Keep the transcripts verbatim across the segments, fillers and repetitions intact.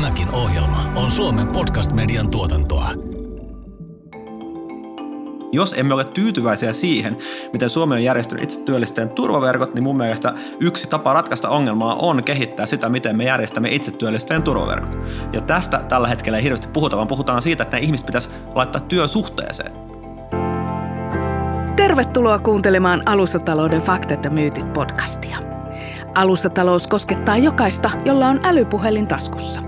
Tämäkin ohjelma on Suomen podcast-median tuotantoa. Jos emme ole tyytyväisiä siihen, miten Suomi on järjestänyt itse työllistäjien turvaverkot, niin mun mielestä yksi tapa ratkaista ongelmaa on kehittää sitä, miten me järjestämme itse työllistäjien turvaverkot. Ja tästä tällä hetkellä ei hirveästi puhuta, vaan puhutaan siitä, että ne ihmiset pitäisi laittaa työsuhteeseen. Tervetuloa kuuntelemaan Alustatalouden Faktat ja Myytit podcastia. Alustatalous koskettaa jokaista, jolla on älypuhelin taskussa.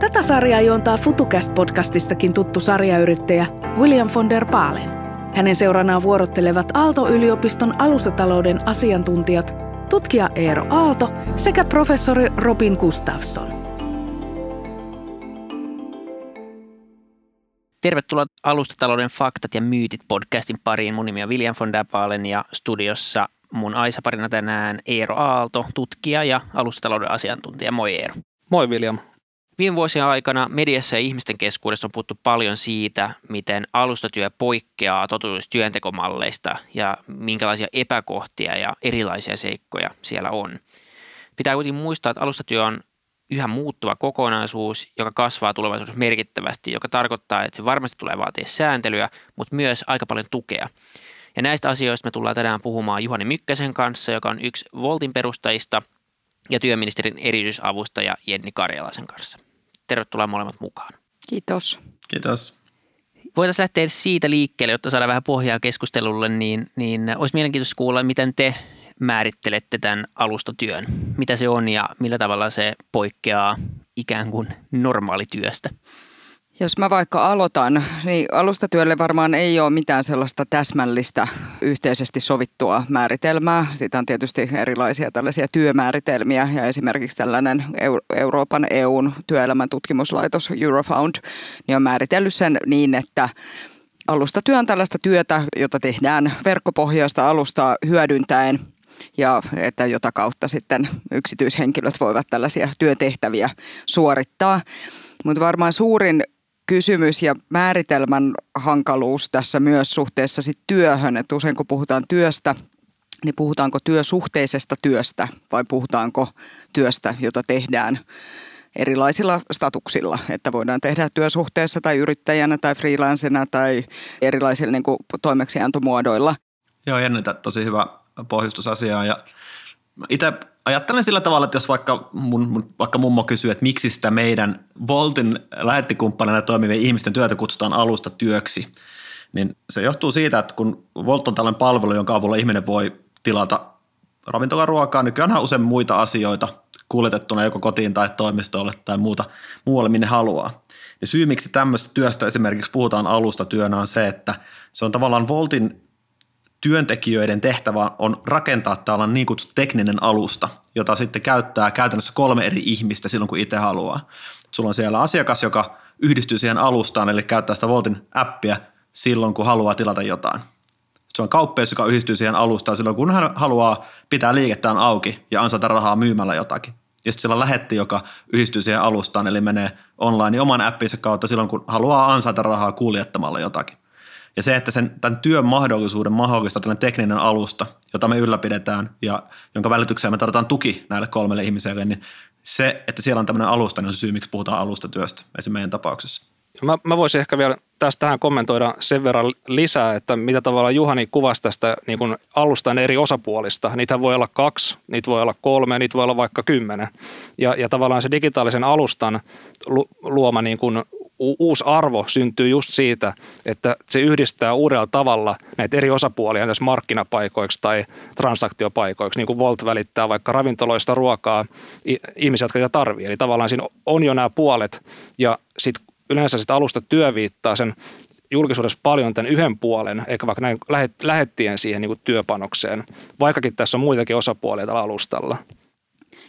Tätä sarjaa juontaa FutuCast-podcastistakin tuttu sarjayrittäjä William von der Pahlen. Hänen seuranaan vuorottelevat Aalto-yliopiston alustatalouden asiantuntijat, tutkija Eero Aalto sekä professori Robin Gustafsson. Tervetuloa Alustatalouden Faktat ja Myytit podcastin pariin. Mun nimi on William von der Pahlen ja studiossa mun aisaparina tänään Eero Aalto, tutkija ja alustatalouden asiantuntija. Moi Eero. Moi William. Viime vuosien aikana mediassa ja ihmisten keskuudessa on puhuttu paljon siitä, miten alustatyö poikkeaa totutuista työntekomalleista ja minkälaisia epäkohtia ja erilaisia seikkoja siellä on. Pitää kuitenkin muistaa, että alustatyö on yhä muuttuva kokonaisuus, joka kasvaa tulevaisuudessa merkittävästi, joka tarkoittaa, että se varmasti tulee vaatia sääntelyä, mutta myös aika paljon tukea. Ja näistä asioista me tullaan tänään puhumaan Juhani Mykkäsen kanssa, joka on yksi Woltin perustajista, ja työministerin erityisavustaja Jenni Karjalaisen kanssa. Tervetuloa molemmat mukaan. Kiitos. Kiitos. Voitaisiin lähteä siitä liikkeelle, jotta saadaan vähän pohjaa keskustelulle, niin, niin olisi mielenkiintoista kuulla, miten te määrittelette tämän alustatyön. Mitä se on ja millä tavalla se poikkeaa ikään kuin normaalityöstä? Jos mä vaikka aloitan, niin alustatyölle varmaan ei ole mitään sellaista täsmällistä yhteisesti sovittua määritelmää. Siitä on tietysti erilaisia tällaisia työmääritelmiä ja esimerkiksi tällainen Euroopan E U:n työelämän tutkimuslaitos Eurofound niin on määritellyt sen niin, että alustatyö on tällaista työtä, jota tehdään verkkopohjaista alustaa hyödyntäen ja että jota kautta sitten yksityishenkilöt voivat tällaisia työtehtäviä suorittaa. Mutta varmaan suurin kysymys ja määritelmän hankaluus tässä myös suhteessa sit työhön, että usein kun puhutaan työstä, niin puhutaanko työsuhteisesta työstä vai puhutaanko työstä, jota tehdään erilaisilla statuksilla, että voidaan tehdä työsuhteessa tai yrittäjänä tai freelancena tai erilaisilla niin kuin toimeksiantomuodoilla. Joo, Jenni, tosi hyvä pohjustus asiaa ja itse ajattelen sillä tavalla, että jos vaikka, mun, vaikka mummo kysyy, että miksi sitä meidän Woltin lähettikumppanina toimivien ihmisten työtä kutsutaan alusta työksi, niin se johtuu siitä, että kun Wolt on tällainen palvelu, jonka avulla ihminen voi tilata ravintolaruokaa, nykyäänhän usein muita asioita kuljetettuna joko kotiin tai toimistolle tai muuta, muualle, minne haluaa. Ja syy, miksi tämmöistä työstä esimerkiksi puhutaan alustatyönä on se, että se on tavallaan Woltin työntekijöiden tehtävä on rakentaa tällainen niin kutsuttu tekninen alusta, jota sitten käyttää käytännössä kolme eri ihmistä silloin, kun itse haluaa. Sulla on siellä asiakas, joka yhdistyy siihen alustaan, eli käyttää sitä Woltin appia silloin, kun haluaa tilata jotain. Se on kauppias, joka yhdistyy siihen alustaan silloin, kun hän haluaa pitää liikettään auki ja ansaita rahaa myymällä jotakin. Ja sitten siellä on lähetti, joka yhdistyy siihen alustaan, eli menee online oman appinsa kautta silloin, kun haluaa ansaita rahaa kuljettamalla jotakin. Ja se, että sen, tämän työn mahdollisuuden mahdollistaa tällainen tekninen alusta, jota me ylläpidetään ja jonka välitykseen me tarvitaan tuki näille kolmelle ihmiselle, niin se, että siellä on tämmöinen alusta, niin on se syy, miksi puhutaan alustatyöstä esimerkiksi meidän tapauksessa. Mä, mä voisin ehkä vielä tästä tähän kommentoida sen verran lisää, että mitä tavallaan Juhani kuvasi tästä niin kuin alustan eri osapuolista. Niitä voi olla kaksi, niitä voi olla kolme, niitä voi olla vaikka kymmenen. Ja, ja tavallaan se digitaalisen alustan luoma niin kuin uusi arvo syntyy just siitä, että se yhdistää uudella tavalla näitä eri osapuolia tässä markkinapaikoiksi tai transaktiopaikoiksi. Niin kuin Wolt välittää vaikka ravintoloista ruokaa ihmisiä, jotka sitä tarvitsee. Eli tavallaan siinä on jo nämä puolet ja sitten yleensä sitä alusta työviittaa sen julkisuudessa paljon tämän yhden puolen, eikä vaikka näin lähettien siihen niin kuin työpanokseen, vaikkakin tässä on muitakin osapuolia tällä alustalla.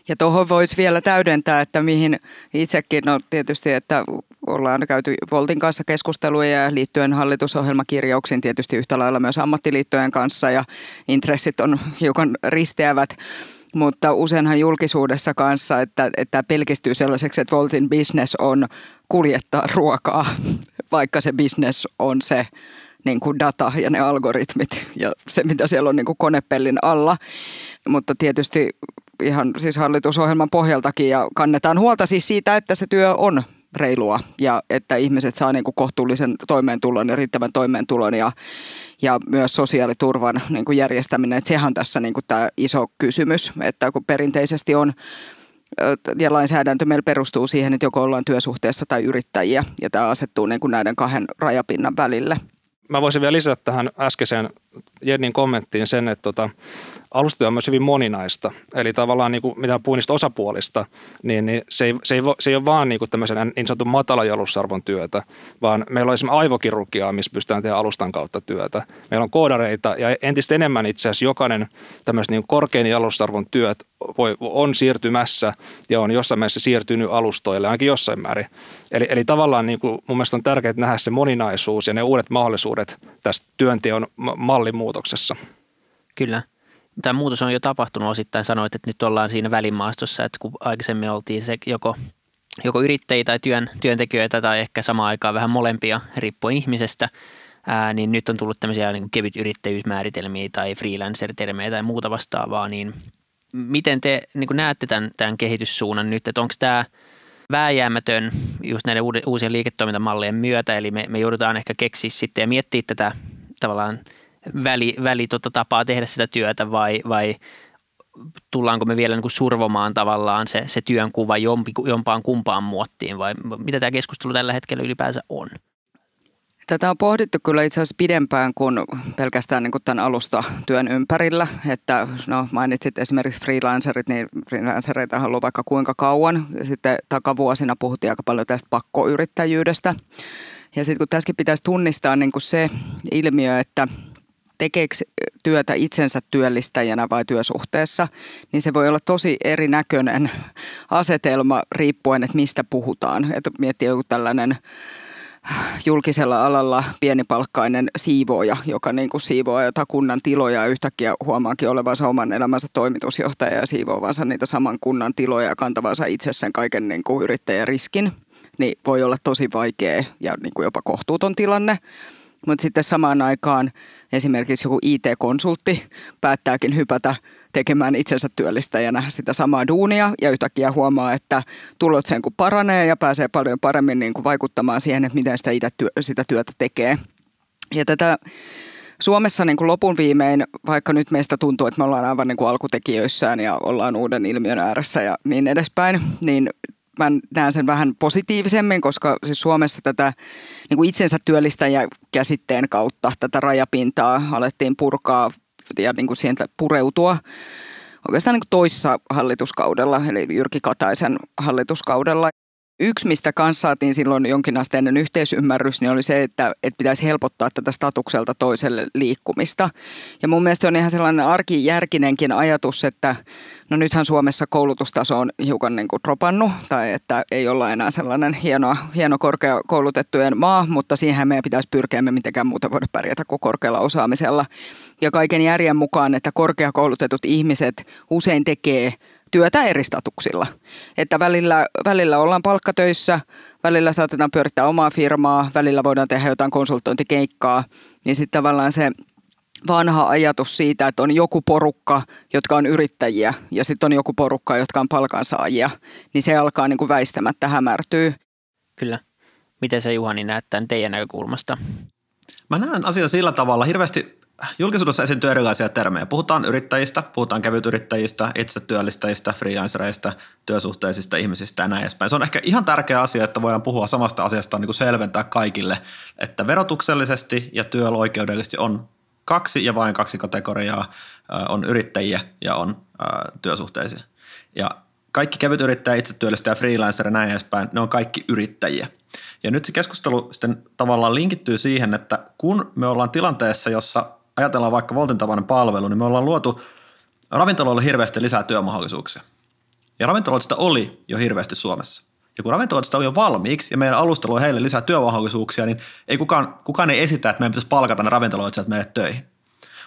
Ja tuohon voisi vielä täydentää, että mihin itsekin, no tietysti, että ollaan käyty Woltin kanssa keskusteluja ja liittyen hallitusohjelmakirjauksiin tietysti yhtä lailla myös ammattiliittojen kanssa ja intressit on hiukan risteävät, mutta useinhan julkisuudessa kanssa, että, että pelkistyy sellaiseksi, että Woltin business on kuljettaa ruokaa, vaikka se business on se niin kuin data ja ne algoritmit ja se, mitä siellä on niin kuin konepellin alla, mutta tietysti ihan siis hallitusohjelman pohjaltakin ja kannetaan huolta siis siitä, että se työ on reilua ja että ihmiset saa niin kuin kohtuullisen toimeentulon ja riittävän toimeentulon ja, ja myös sosiaaliturvan niin kuin järjestäminen. Että sehän on tässä niin kuin tämä iso kysymys, että kun perinteisesti on ja lainsäädäntö meillä perustuu siihen, että joko ollaan työsuhteessa tai yrittäjiä ja tämä asettuu niin kuin näiden kahden rajapinnan välille. Mä voisin vielä lisätä tähän äskeiseen Jennin kommenttiin sen, että tota, alustatyö on myös hyvin moninaista. Eli tavallaan niin kuin, mitä puhuin niistä osapuolista, niin, niin se, ei, se, ei, se ei ole vaan niin kuin tämmöisen niin sanotun matalan jalostusarvon työtä, vaan meillä on esimerkiksi aivokirurgiaa, missä pystytään tehdä alustan kautta työtä. Meillä on koodareita ja entistä enemmän itse asiassa jokainen tämmöiset niin kuin korkein jalostusarvon työt voi, on siirtymässä ja on jossain mielessä siirtynyt alustoille, ainakin jossain määrin. Eli, eli tavallaan niin kuin, mun mielestä on tärkeää nähdä se moninaisuus ja ne uudet mahdollisuudet tässä työnteon mallin muutoksessa. Kyllä. Tämä muutos on jo tapahtunut osittain. Sanoit, että nyt ollaan siinä välimaastossa, että kun aikaisemmin oltiin se joko, joko yrittäjiä tai työn, työntekijöitä tai ehkä samaan aikaan vähän molempia riippuen ihmisestä, ää, niin nyt on tullut tämmöisiä niin kuin kevytyrittäjyysmääritelmiä tai freelancer-termejä tai muuta vastaavaa. Niin miten te niin kuin näette tämän, tämän kehityssuunnan nyt, että onko tämä vääjäämätön just näiden uusien liiketoimintamallien myötä, eli me, me joudutaan ehkä keksiä sitten ja miettiä tätä tavallaan väli, väli tota, tapaa tehdä sitä työtä vai, vai tullaanko me vielä niin kuin survomaan tavallaan se, se työnkuva jompi, jompaan kumpaan muottiin vai mitä tämä keskustelu tällä hetkellä ylipäänsä on? Tätä on pohdittu kyllä itse asiassa pidempään kuin pelkästään niin kuin tämän alustatyön ympärillä, että no mainitsit esimerkiksi freelancerit, niin freelancereita on ollut vaikka kuinka kauan. Sitten takavuosina puhuttiin aika paljon tästä pakkoyrittäjyydestä ja sitten kun tässäkin pitäisi tunnistaa niin kuin se ilmiö, että tekeekö työtä itsensä työllistäjänä vai työsuhteessa, niin se voi olla tosi erinäköinen asetelma riippuen, että mistä puhutaan. Että miettii joku tällainen julkisella alalla pienipalkkainen siivooja, joka niin kuin siivoaa jotain kunnan tiloja ja yhtäkkiä huomaakin olevansa oman elämänsä toimitusjohtaja ja siivoavansa niitä saman kunnan tiloja ja kantavansa itse sen kaiken niin kuin yrittäjäriskin, niin voi olla tosi vaikea ja niin kuin jopa kohtuuton tilanne. Mutta sitten samaan aikaan esimerkiksi joku I T-konsultti päättääkin hypätä tekemään itsensä työllistäjänä sitä samaa duunia ja yhtäkkiä huomaa, että tulot sen kun paranee ja pääsee paljon paremmin niin kuin vaikuttamaan siihen, että miten sitä, itä työ, sitä työtä tekee. Ja tätä Suomessa niin kuin lopun viimein, vaikka nyt meistä tuntuu, että me ollaan aivan niin kuin alkutekijöissään ja ollaan uuden ilmiön ääressä ja niin edespäin, niin mä näen sen vähän positiivisemmin, koska siis Suomessa tätä niin kuin itsensä työllistäjä käsitteen kautta tätä rajapintaa alettiin purkaa ja niin kuin siihen pureutua oikeastaan niin kuin toissa hallituskaudella, eli Jyrki Kataisen hallituskaudella. Yksi, mistä kanssa saatiin silloin jonkinasteinen yhteisymmärrys, niin oli se, että, että pitäisi helpottaa tätä statukselta toiselle liikkumista. Ja mun mielestä on ihan sellainen arkijärkinenkin ajatus, että no nythän Suomessa koulutustaso on hiukan niin kuin dropannut, tai että ei olla enää sellainen hieno, hieno korkeakoulutettujen maa, mutta siihen meidän pitäisi pyrkiä, me mitenkään muuta voida pärjätä kuin korkealla osaamisella. Ja kaiken järjen mukaan, että korkeakoulutetut ihmiset usein tekee työtä eri statuksilla. Että välillä, välillä ollaan palkkatöissä, välillä saatetaan pyörittää omaa firmaa, välillä voidaan tehdä jotain konsultointikeikkaa, niin sitten tavallaan se vanha ajatus siitä, että on joku porukka, jotka on yrittäjiä ja sitten on joku porukka, jotka on palkansaajia, niin se alkaa niin kuin väistämättä hämärtyä. Kyllä. Miten se Juhani näet tämän teidän näkökulmasta? Mä näen asian sillä tavalla hirveästi. Julkisuudessa esiintyy erilaisia termejä. Puhutaan yrittäjistä, puhutaan kevytyrittäjistä, itsetyöllistäjistä, freelancereista, työsuhteisista ihmisistä ja näin edespäin. Se on ehkä ihan tärkeä asia, että voidaan puhua samasta asiasta, niin kuin selventää kaikille, että verotuksellisesti ja työoikeudellisesti on kaksi ja vain kaksi kategoriaa, on yrittäjiä ja on työsuhteisia. Ja kaikki kevytyrittäjä, itsetyöllistäjä, freelancer ja näin edespäin, ne on kaikki yrittäjiä. Ja nyt se keskustelu sitten tavallaan linkittyy siihen, että kun me ollaan tilanteessa, jossa ajatellaan vaikka Woltin tapainen palvelu, niin me ollaan luotu ravintoloille hirveästi lisää työmahdollisuuksia. Ja ravintoloita sitä oli jo hirveästi Suomessa. Ja kun ravintoloita sitä oli jo valmiiksi ja meidän alustalla on heille lisää työmahdollisuuksia, niin ei kukaan, kukaan ei esitä, että meidän pitäisi palkata ne ravintoloitsijat meille töihin.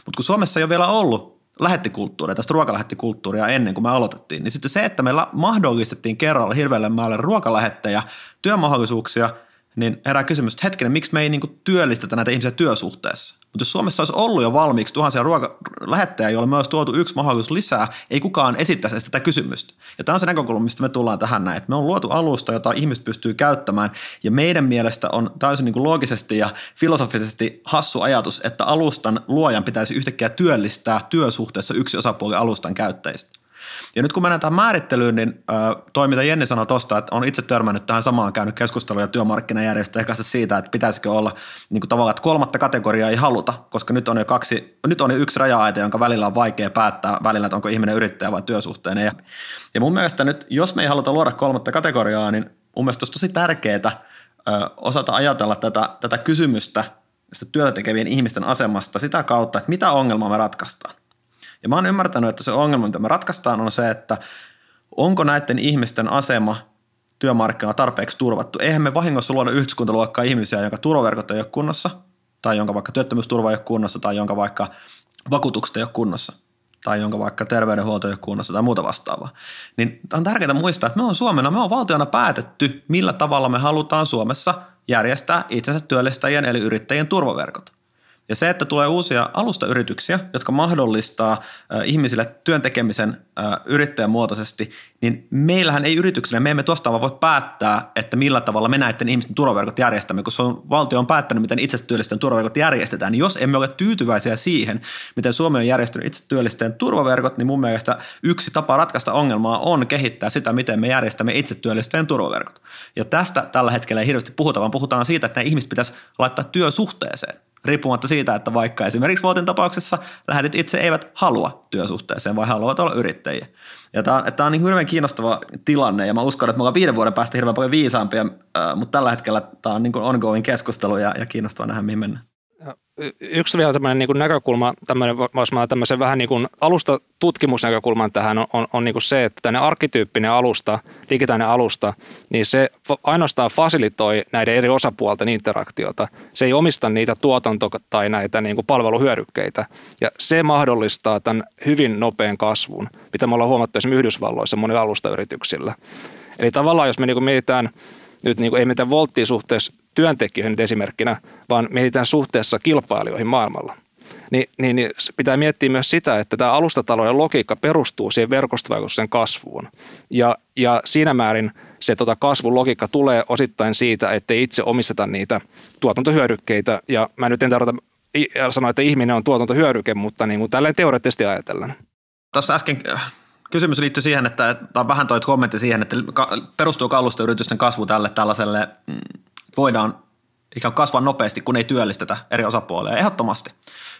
Mutta kun Suomessa ei ole vielä ollut lähettikulttuuria, tästä ruokalähettikulttuuria ennen kuin me aloitettiin, niin sitten se, että meillä mahdollistettiin kerralla hirveälle määrälle ruokalähettejä, työmahdollisuuksia, niin herää kysymys, että hetkinen, miksi me ei niin kuin työllistetä näitä ihmisiä työsuhteessa? Mutta jos Suomessa olisi ollut jo valmiiksi tuhansia ruokalähettäjä, joille me olisi tuotu yksi mahdollisuus lisää, ei kukaan esittäisi tätä kysymystä. Ja tämä on se näkökulma, mistä me tullaan tähän näin. Me on luotu alusta, jota ihmiset pystyy käyttämään, ja meidän mielestä on täysin niin kuin loogisesti ja filosofisesti hassu ajatus, että alustan luojan pitäisi yhtäkkiä työllistää työsuhteessa yksi osapuoli alustan käyttäjistä. Ja nyt kun mennään tähän määrittelyyn, niin toi mitä Jenni sanoi tuosta, että on itse törmännyt tähän samaan, käynyt keskusteluja työmarkkinajärjestöjen kanssa siitä, että pitäisikö olla niin kuin tavallaan, että kolmatta kategoriaa ei haluta, koska nyt on jo kaksi, nyt on jo yksi raja-aita, jonka välillä on vaikea päättää välillä, että onko ihminen yrittäjä vai työsuhteinen. Ja mun mielestä nyt, jos me ei haluta luoda kolmatta kategoriaa, niin mun mielestä olisi tosi tärkeää osata ajatella tätä, tätä kysymystä sitä työtä tekevien ihmisten asemasta sitä kautta, että mitä ongelmaa me ratkaistaan. Ja mä oon ymmärtänyt, että se ongelma, mitä me ratkaistaan, on se, että onko näiden ihmisten asema työmarkkinoilla tarpeeksi turvattu. Eihän me vahingossa luoda yhteiskuntaluokkaa ihmisiä, jonka turvaverkot ei ole kunnossa, tai jonka vaikka työttömyysturva ei ole kunnossa, tai jonka vaikka vakuutukset ei ole kunnossa, tai jonka vaikka terveydenhuolto ei ole kunnossa, tai muuta vastaavaa. Niin on tärkeää muistaa, että me on Suomena, me on valtiona päätetty, millä tavalla me halutaan Suomessa järjestää itsensä työllistäjien eli yrittäjien turvaverkot. Ja se, että tulee uusia alustayrityksiä, jotka mahdollistaa ihmisille työn tekemisen yrittäjämuotoisesti, niin meillähän ei yrityksenä, me emme tuosta vaan voi päättää, että millä tavalla me näiden ihmisten turvaverkot järjestämme, kun se on, valtio on päättänyt, miten itsetyöllisten turvaverkot järjestetään. Niin jos emme ole tyytyväisiä siihen, miten Suomi on järjestänyt itsetyöllisten turvaverkot, niin mun mielestä yksi tapa ratkaista ongelmaa on kehittää sitä, miten me järjestämme itsetyöllisten turvaverkot. Ja tästä tällä hetkellä ei hirveästi puhuta, vaan puhutaan siitä, että nämä ihmiset pitäisi laittaa työsuhteeseen. Riippumatta siitä, että vaikka esimerkiksi Woltin tapauksessa lähetit itse eivät halua työsuhteeseen, vai haluavat olla yrittäjiä. Ja tämä on, tämä on niin hirveän kiinnostava tilanne, ja mä uskon, että me ollaan viiden vuoden päästä hirveän paljon viisaampia, mutta tällä hetkellä tämä on niin kuin ongoing keskustelu, ja, ja kiinnostavaa nähdä, mihin mennään. Yksi vielä tämmöinen niin kuin näkökulma, tämmöinen, vois mä tämmöisen vähän niin kuin alustatutkimusnäkökulman tähän on, on, on niin kuin se, että tämmöinen arkkityyppinen alusta, digitaalinen alusta, niin se ainoastaan fasilitoi näiden eri osapuolten interaktiota. Se ei omista niitä tuotanto- tai näitä niin kuin palveluhyödykkeitä, ja se mahdollistaa tämän hyvin nopean kasvun, mitä me ollaan huomattu esimerkiksi Yhdysvalloissa monilla alustayrityksillä. Eli tavallaan, jos me niin kuin mietitään, nyt niin kuin ei mietitään Wolttiin suhteessa työntekijöihin nyt esimerkkinä, vaan mietitään suhteessa kilpailijoihin maailmalla. Ni, niin, niin pitää miettiä myös sitä, että tämä alustatalouden logiikka perustuu siihen verkostovaikutuksen kasvuun. Ja, ja siinä määrin se tota, kasvun logiikka tulee osittain siitä, että itse omisteta niitä tuotantohyödykkeitä. Ja mä nyt en tarvita sanoa, että ihminen on tuotantohyödyke, mutta niin kuin tälleen teoreettisesti ajatellen. Tässä äsken... Kysymys liittyy siihen, että, että vähän toi kommentti siihen, että perustuu alustayritysten kasvu tälle tällaiselle, voidaan ikään kuin kasvaa nopeasti, kun ei työllistetä eri osapuolia, ehdottomasti.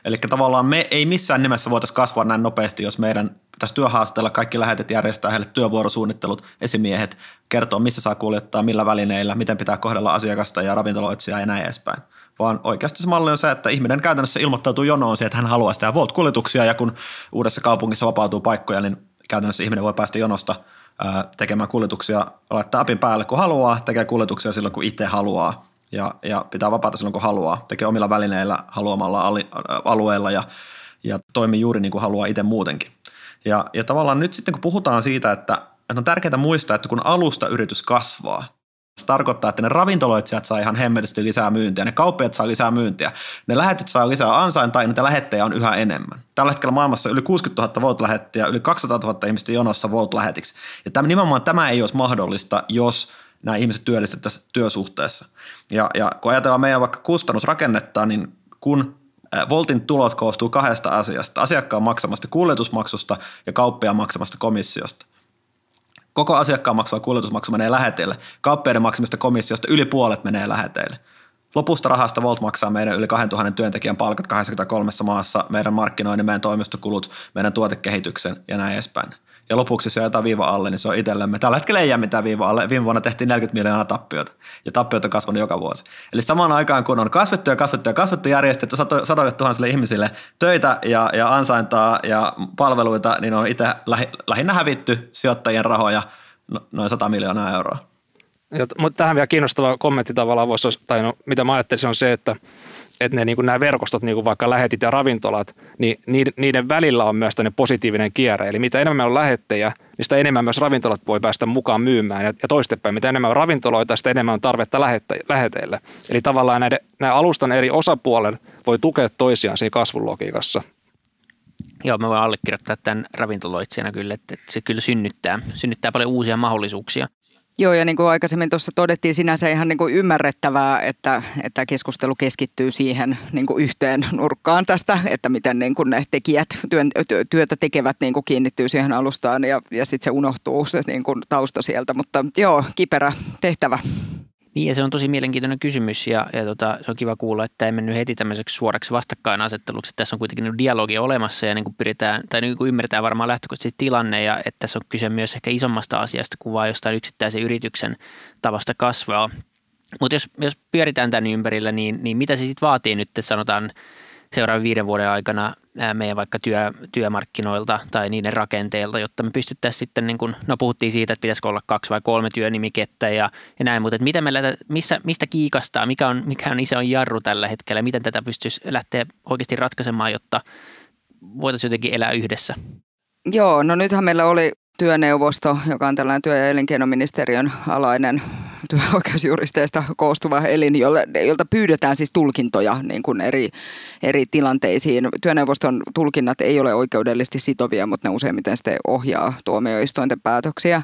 Eli tavallaan me ei missään nimessä voitaisiin kasvaa näin nopeasti, jos meidän pitäisi työhaasteella kaikki lähetet järjestää heille työvuorosuunnittelut, esimiehet, kertoo missä saa kuljettaa, millä välineillä, miten pitää kohdella asiakasta ja ravintoloitsijaa ja näin edespäin. Vaan oikeasti se malli on se, että ihminen käytännössä ilmoittautuu jonoon siihen, että hän haluaa sitä Wolt-kuljetuksia ja kun uudessa kaupungissa vapautuu paikkoja, niin käytännössä ihminen voi päästä jonosta tekemään kuljetuksia, laittaa appin päälle kun haluaa, tekee kuljetuksia silloin kun itse haluaa ja, ja pitää vapaata silloin kun haluaa, tekee omilla välineillä haluamalla alueella ja, ja toimii juuri niin kuin haluaa itse muutenkin. Ja, ja tavallaan nyt sitten kun puhutaan siitä, että, että on tärkeää muistaa, että kun alustayritys kasvaa, se tarkoittaa, että ne ravintoloitsijat saa ihan hemmetisti lisää myyntiä, ne kauppiat saa lisää myyntiä, ne lähetit saa lisää ansaintaa ja niitä lähettejä on yhä enemmän. Tällä hetkellä maailmassa yli kuusikymmentätuhatta Wolt-lähettiä, yli kaksisataatuhatta ihmistä jonossa Wolt-lähetiksi. Ja tämän, nimenomaan tämä ei olisi mahdollista, jos nämä ihmiset työllistettäisiin työsuhteessa. Ja, ja kun ajatellaan meidän vaikka kustannusrakennetta, niin kun Woltin tulot koostuu kahdesta asiasta, asiakkaan maksamasta kuljetusmaksusta ja kauppiaan maksamasta komissiosta. Koko asiakkaan maksava kuljetusmaksu menee läheteille. Kauppiaiden maksamista komissiosta yli puolet menee läheteille. Lopusta rahasta Wolt maksaa meidän yli kaksituhatta työntekijän palkat kahdeksankymmentäkolme maassa, meidän markkinoinnin, meidän toimistokulut, meidän tuotekehityksen ja näin edespäin. Ja lopuksi se jätetään viiva alle, niin se on itsellemme. Tällä hetkellä ei jää mitään viiva alle. Viime vuonna tehtiin neljäkymmentä miljoonaa tappiota ja tappiot on kasvanut joka vuosi. Eli samaan aikaan kun on kasvettu ja kasvettu ja kasvettu järjestetty sadoille tuhansille ihmisille töitä ja, ja ansaintaa ja palveluita, niin on itse lähi, lähinnä hävitty sijoittajien rahoja noin sata miljoonaa euroa. Ja, mutta tähän vielä kiinnostava kommentti tavallaan voisi, tai no, mitä mä ajattelin, on se, että että ne, niin kuin nämä verkostot, niin kuin vaikka lähetit ja ravintolat, niin niiden välillä on myös tämmöinen positiivinen kierre. Eli mitä enemmän meillä on lähettejä, niin sitä enemmän myös ravintolat voi päästä mukaan myymään ja toistepäin. Mitä enemmän on ravintoloita, sitä enemmän on tarvetta läheteille. Eli tavallaan näiden, nämä alustan eri osapuolen voi tukea toisiaan siinä kasvun logiikassa. Joo, mä voin allekirjoittaa tämän ravintoloitsijana kyllä, että se kyllä synnyttää, synnyttää paljon uusia mahdollisuuksia. Joo, ja niin kuin aikaisemmin tuossa todettiin, sinänsä ihan niin kuin ymmärrettävää, että, että keskustelu keskittyy siihen niin kuin yhteen nurkkaan tästä, että miten niin kuin ne tekijät, työtä tekevät niin kuin kiinnittyy siihen alustaan ja, ja sitten se unohtuu se niin kuin tausta sieltä, mutta joo, kiperä tehtävä. Niin, ja se on tosi mielenkiintoinen kysymys ja, ja tota, se on kiva kuulla, että ei mennyt heti tämmöiseksi suoraksi vastakkainasetteluksi. Tässä on kuitenkin dialogia olemassa ja niin kuin pyritään, tai niin kuin ymmärretään varmaan lähtökohtaisesti tilanne ja että tässä on kyse myös ehkä isommasta asiasta kuin vaan jostain yksittäisen yrityksen tavasta kasvaa. Mutta jos, jos pyöritään tämän ympärillä, niin, niin mitä se sitten vaatii nyt, että sanotaan seuraavan viiden vuoden aikana meidän vaikka työ, työmarkkinoilta tai niiden rakenteilta, jotta me pystyttäisiin sitten, niin kun, no puhuttiin siitä, että pitäisikö olla kaksi vai kolme työnimikettä ja, ja näin, mutta että mitä me lähtä, missä, mistä kiikastaa, mikä on, mikä on iso jarru tällä hetkellä, miten tätä pystyisi lähteä oikeasti ratkaisemaan, jotta voitaisiin jotenkin elää yhdessä? Joo, no nythän meillä oli työneuvosto, joka on tällainen työ- ja elinkeinoministeriön alainen työoikeusjuristeista koostuva elin, jolta pyydetään siis tulkintoja niin kuin eri, eri tilanteisiin. Työneuvoston tulkinnat ei ole oikeudellisesti sitovia, mutta ne useimmiten sitten ohjaa tuomioistuinten päätöksiä.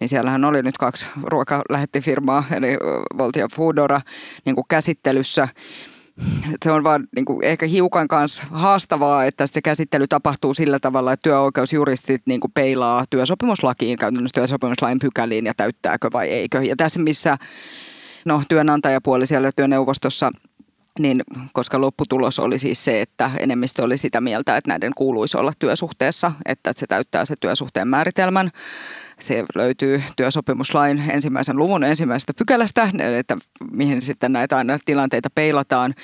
Niin siellähän oli nyt kaksi ruokalähettifirmaa, eli Wolt ja Foodora, niin kuin käsittelyssä. Se on vaan niin kuin ehkä hiukan kanssa haastavaa, että se käsittely tapahtuu sillä tavalla, että työoikeusjuristit niin kuin peilaa työsopimuslakiin, käytännössä työsopimuslain pykäliin ja täyttääkö vai eikö. Ja tässä missä no, työnantajapuoli siellä työneuvostossa, niin koska lopputulos oli siis se, että enemmistö oli sitä mieltä, että näiden kuuluisi olla työsuhteessa, että se täyttää se työsuhteen määritelmän. Se löytyy työsopimuslain ensimmäisen luvun ensimmäisestä pykälästä, että mihin sitten näitä aina tilanteita peilataan,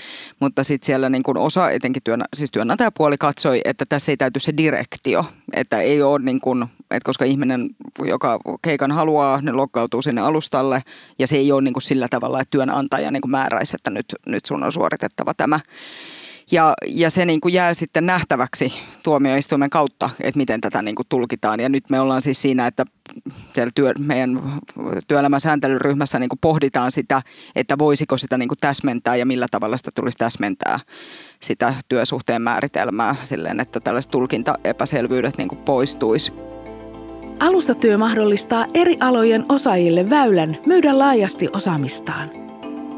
mutta sitten siellä niin kuin osa, etenkin työn, siis työnantajapuoli katsoi, että tässä ei täyty se direktio, että ei ole niin kuin, että koska ihminen, joka keikan haluaa, ne loggautuu sinne alustalle ja se ei ole niin kuin sillä tavalla, että työnantaja niin kuin määräisi, että nyt, nyt sun on suoritettava tämä. Ja, ja se niin kuin jää sitten nähtäväksi tuomioistuimen kautta, että miten tätä niin kuin tulkitaan. Ja nyt me ollaan siis siinä, että siellä työ, meidän työelämäsääntelyryhmässä niin kuin pohditaan sitä, että voisiko sitä niin kuin täsmentää ja millä tavalla sitä tulisi täsmentää sitä työsuhteen määritelmää silleen, että tällaiset tulkintaepäselvyydet niin kuin poistuisi. Alustatyö mahdollistaa eri alojen osaajille väylän myydä laajasti osaamistaan.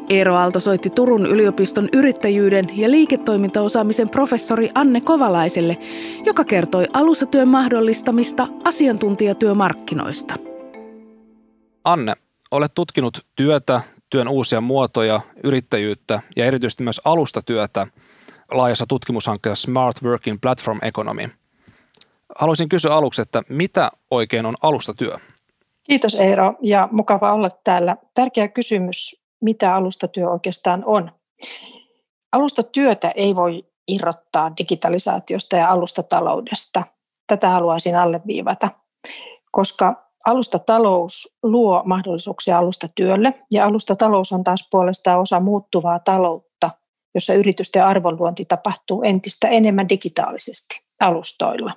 Eero Aalto soitti Turun yliopiston yrittäjyyden ja liiketoimintaosaamisen professori Anne Kovalaiselle, joka kertoi alustatyön mahdollistamista asiantuntijatyömarkkinoista. Anne, olet tutkinut työtä, työn uusia muotoja, yrittäjyyttä ja erityisesti myös alustatyötä laajassa tutkimushankkeessa Smart Working Platform Economy. Haluaisin kysyä aluksi, että mitä oikein on alustatyö? Kiitos Eero ja mukava olla täällä. Tärkeä kysymys. Mitä alustatyö oikeastaan on? Alustatyötä ei voi irrottaa digitalisaatiosta ja alustataloudesta. Tätä haluaisin alleviivata, koska alustatalous luo mahdollisuuksia alustatyölle ja alustatalous on taas puolestaan osa muuttuvaa taloutta, jossa yritysten arvonluonti tapahtuu entistä enemmän digitaalisesti alustoilla.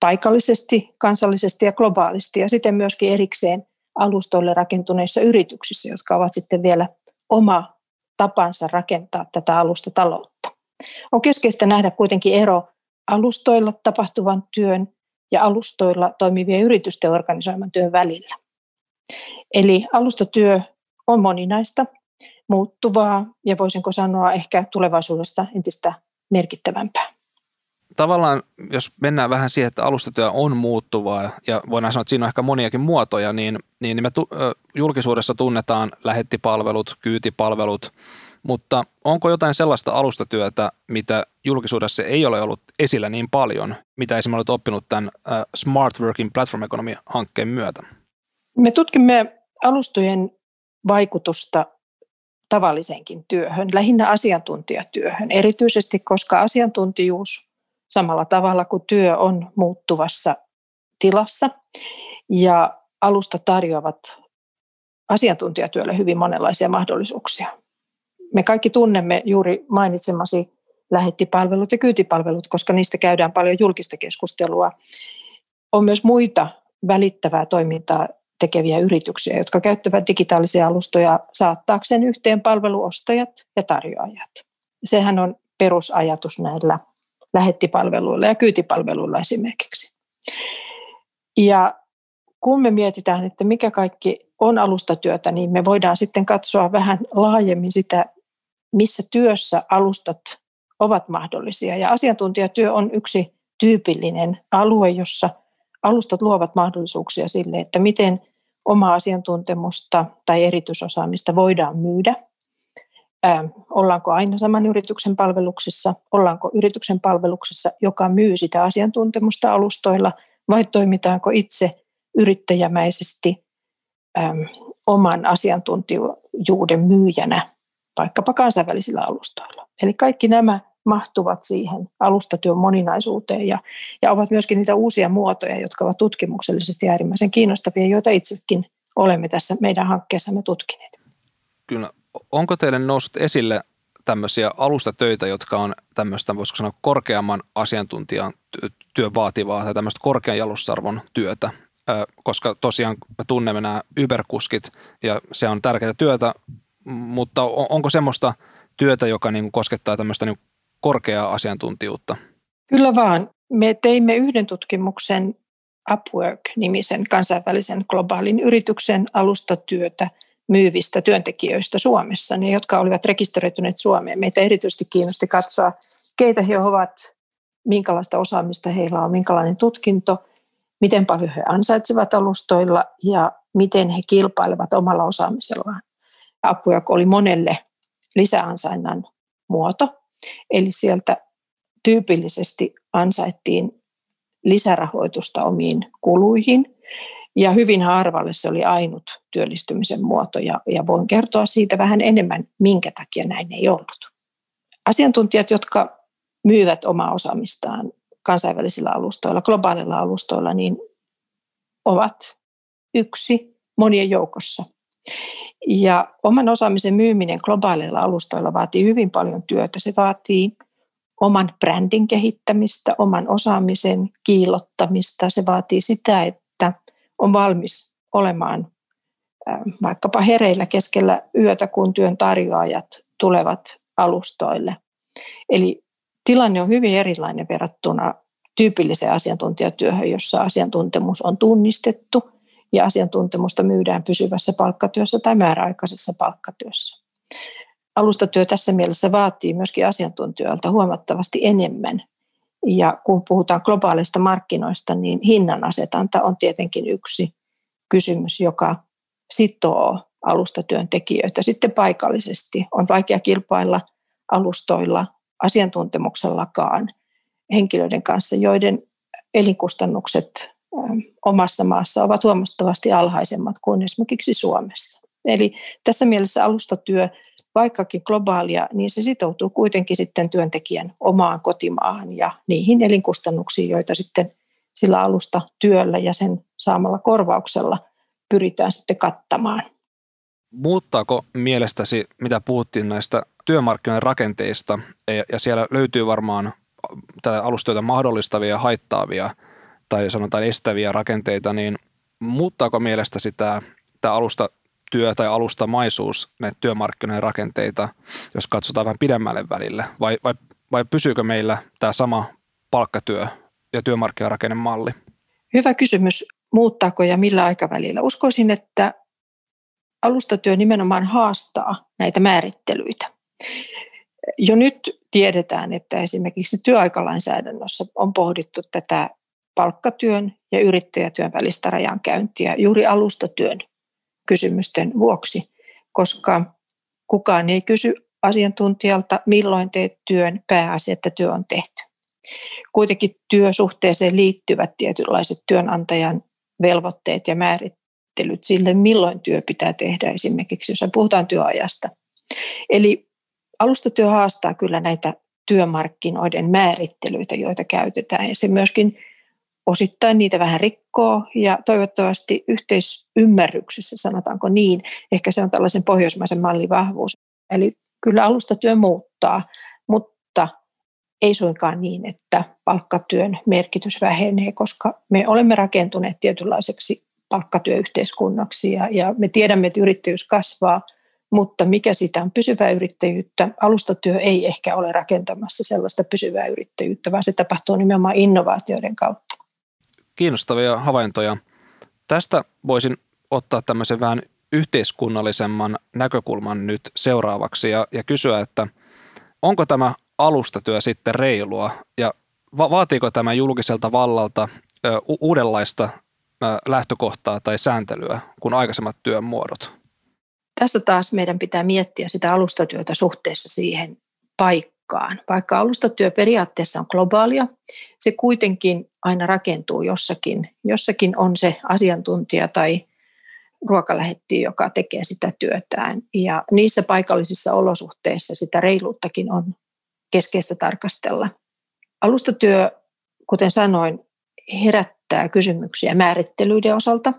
Paikallisesti, kansallisesti ja globaalisti ja siten myöskin erikseen alustoille rakentuneissa yrityksissä, jotka ovat sitten vielä oma tapansa rakentaa tätä alustataloutta. On keskeistä nähdä kuitenkin ero alustoilla tapahtuvan työn ja alustoilla toimivien yritysten organisoiman työn välillä. Eli alustatyö on moninaista, muuttuvaa ja voisinko sanoa ehkä tulevaisuudessa entistä merkittävämpää. Tavallaan, jos mennään vähän siihen, että alustatyö on muuttuvaa ja voidaan sanoa, että siinä on ehkä moniakin muotoja, niin, niin me tu- julkisuudessa tunnetaan lähettipalvelut, kyytipalvelut, mutta onko jotain sellaista alustatyötä, mitä julkisuudessa ei ole ollut esillä niin paljon, mitä esimerkiksi olet oppinut tämän Smart Working Platform Economy-hankkeen myötä? Me tutkimme alustojen vaikutusta tavalliseenkin työhön, lähinnä asiantuntijatyöhön, erityisesti koska asiantuntijuus samalla tavalla kuin työ on muuttuvassa tilassa ja alusta tarjoavat asiantuntijatyölle hyvin monenlaisia mahdollisuuksia. Me kaikki tunnemme juuri mainitsemasi lähettipalvelut ja kyytipalvelut, koska niistä käydään paljon julkista keskustelua. On myös muita välittävää toimintaa tekeviä yrityksiä, jotka käyttävät digitaalisia alustoja saattaakseen yhteen palveluostajat ja tarjoajat. Sehän on perusajatus näillä lähettipalveluilla ja kyytipalveluilla esimerkiksi. Ja kun me mietitään, että mikä kaikki on alustatyötä, niin me voidaan sitten katsoa vähän laajemmin sitä, missä työssä alustat ovat mahdollisia. Ja asiantuntijatyö on yksi tyypillinen alue, jossa alustat luovat mahdollisuuksia sille, että miten omaa asiantuntemusta tai erityisosaamista voidaan myydä. Ää, ollaanko aina saman yrityksen palveluksessa? Ollaanko yrityksen palveluksessa, joka myy sitä asiantuntemusta alustoilla? Vai toimitaanko itse yrittäjämäisesti ää, oman asiantuntijuuden myyjänä vaikkapa kansainvälisillä alustoilla? Eli kaikki nämä mahtuvat siihen alustatyön moninaisuuteen ja, ja ovat myöskin niitä uusia muotoja, jotka ovat tutkimuksellisesti äärimmäisen kiinnostavia, joita itsekin olemme tässä meidän hankkeessamme tutkineet. Kyllä. Onko teille noussut esille tämmöisiä alustatöitä, jotka on tämmöistä, voisiko sanoa, korkeamman asiantuntijan työn vaativaa tai tämmöistä korkean jalostusarvon työtä? Koska tosiaan me tunnemme nämä Uber-kuskit ja se on tärkeää työtä, mutta onko semmoista työtä, joka niin kuin koskettaa tämmöistä niin korkeaa asiantuntijuutta? Kyllä vaan. Me teimme yhden tutkimuksen Upwork-nimisen kansainvälisen globaalin yrityksen alustatyötä myyvistä työntekijöistä Suomessa, ne jotka olivat rekisteröityneet Suomeen. Meitä erityisesti kiinnosti katsoa, keitä he ovat, minkälaista osaamista heillä on, minkälainen tutkinto, miten paljon he ansaitsevat alustoilla ja miten he kilpailevat omalla osaamisellaan. Upwork oli monelle lisäansainnan muoto, eli sieltä tyypillisesti ansaittiin lisärahoitusta omiin kuluihin, ja hyvin harvalle se oli ainut työllistymisen muoto, ja, ja voin kertoa siitä vähän enemmän, minkä takia näin ei ollut. Asiantuntijat, jotka myyvät omaa osaamistaan kansainvälisillä alustoilla, globaaleilla alustoilla, niin ovat yksi monien joukossa. Ja oman osaamisen myyminen globaaleilla alustoilla vaatii hyvin paljon työtä. Se vaatii oman brändin kehittämistä, oman osaamisen kiillottamista. Se vaatii sitä, että on valmis olemaan vaikkapa hereillä keskellä yötä, kun työn tarjoajat tulevat alustoille. Eli tilanne on hyvin erilainen verrattuna tyypilliseen asiantuntijatyöhön, jossa asiantuntemus on tunnistettu ja asiantuntemusta myydään pysyvässä palkkatyössä tai määräaikaisessa palkkatyössä. Alustatyö tässä mielessä vaatii myöskin asiantuntijoilta huomattavasti enemmän. Ja kun puhutaan globaaleista markkinoista, niin hinnan asetanta on tietenkin yksi kysymys, joka sitoo alustatyöntekijöitä. Sitten paikallisesti on vaikea kilpailla alustoilla asiantuntemuksellakaan henkilöiden kanssa, joiden elinkustannukset omassa maassa ovat huomattavasti alhaisemmat kuin esimerkiksi Suomessa. Eli tässä mielessä alustatyö, vaikkakin globaalia, niin se sitoutuu kuitenkin sitten työntekijän omaan kotimaahan ja niihin elinkustannuksiin, joita sitten sillä alustatyöllä ja sen saamalla korvauksella pyritään sitten kattamaan. Muuttaako mielestäsi, mitä puhuttiin näistä työmarkkinoiden rakenteista, ja siellä löytyy varmaan tätä alustatyötä mahdollistavia ja haittaavia tai sanotaan estäviä rakenteita, niin muuttaako mielestäsi tämä, tämä alustatyö tai alustamaisuus näitä työmarkkinoiden rakenteita, jos katsotaan vähän pidemmälle välille, vai, vai, vai pysyykö meillä tämä sama palkkatyö ja työmarkkinarakennemalli? Hyvä kysymys, muuttaako ja millä aikavälillä? Uskoisin, että alustatyö nimenomaan haastaa näitä määrittelyitä. Jo nyt tiedetään, että esimerkiksi työaikalainsäädännössä on pohdittu tätä palkkatyön ja yrittäjätyön välistä rajankäyntiä juuri alustatyön kysymysten vuoksi, koska kukaan ei kysy asiantuntijalta, milloin teet työn, pääasia, että työ on tehty. Kuitenkin työsuhteeseen liittyvät tietynlaiset työnantajan velvoitteet ja määrittelyt sille, milloin työ pitää tehdä esimerkiksi, jos puhutaan työajasta. Eli alustatyö haastaa kyllä näitä työmarkkinoiden määrittelyitä, joita käytetään, ja se myöskin osittain niitä vähän rikkoo ja toivottavasti yhteisymmärryksessä, sanotaanko niin, ehkä se on tällaisen pohjoismaisen mallin vahvuus. Eli kyllä alustatyö muuttaa, mutta ei suinkaan niin, että palkkatyön merkitys vähenee, koska me olemme rakentuneet tietynlaiseksi palkkatyöyhteiskunnaksi ja, ja me tiedämme, että yrittäjyys kasvaa, mutta mikä sitä on pysyvää yrittäjyyttä, alustatyö ei ehkä ole rakentamassa sellaista pysyvää yrittäjyyttä, vaan se tapahtuu nimenomaan innovaatioiden kautta. Kiinnostavia havaintoja. Tästä voisin ottaa tämmöisen vähän yhteiskunnallisemman näkökulman nyt seuraavaksi ja, ja kysyä, että onko tämä alustatyö sitten reilua ja va- vaatiiko tämä julkiselta vallalta ö, u- uudenlaista ö, lähtökohtaa tai sääntelyä kuin aikaisemmat työn muodot? Tässä taas meidän pitää miettiä sitä alustatyötä suhteessa siihen paikkaan. Vaikka alustatyö periaatteessa on globaalia, se kuitenkin aina rakentuu jossakin. Jossakin on se asiantuntija tai ruokalähetti, joka tekee sitä työtään. Ja niissä paikallisissa olosuhteissa sitä reiluuttakin on keskeistä tarkastella. Alustatyö, kuten sanoin, herättää kysymyksiä määrittelyiden osalta.